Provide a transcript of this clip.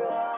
Lord.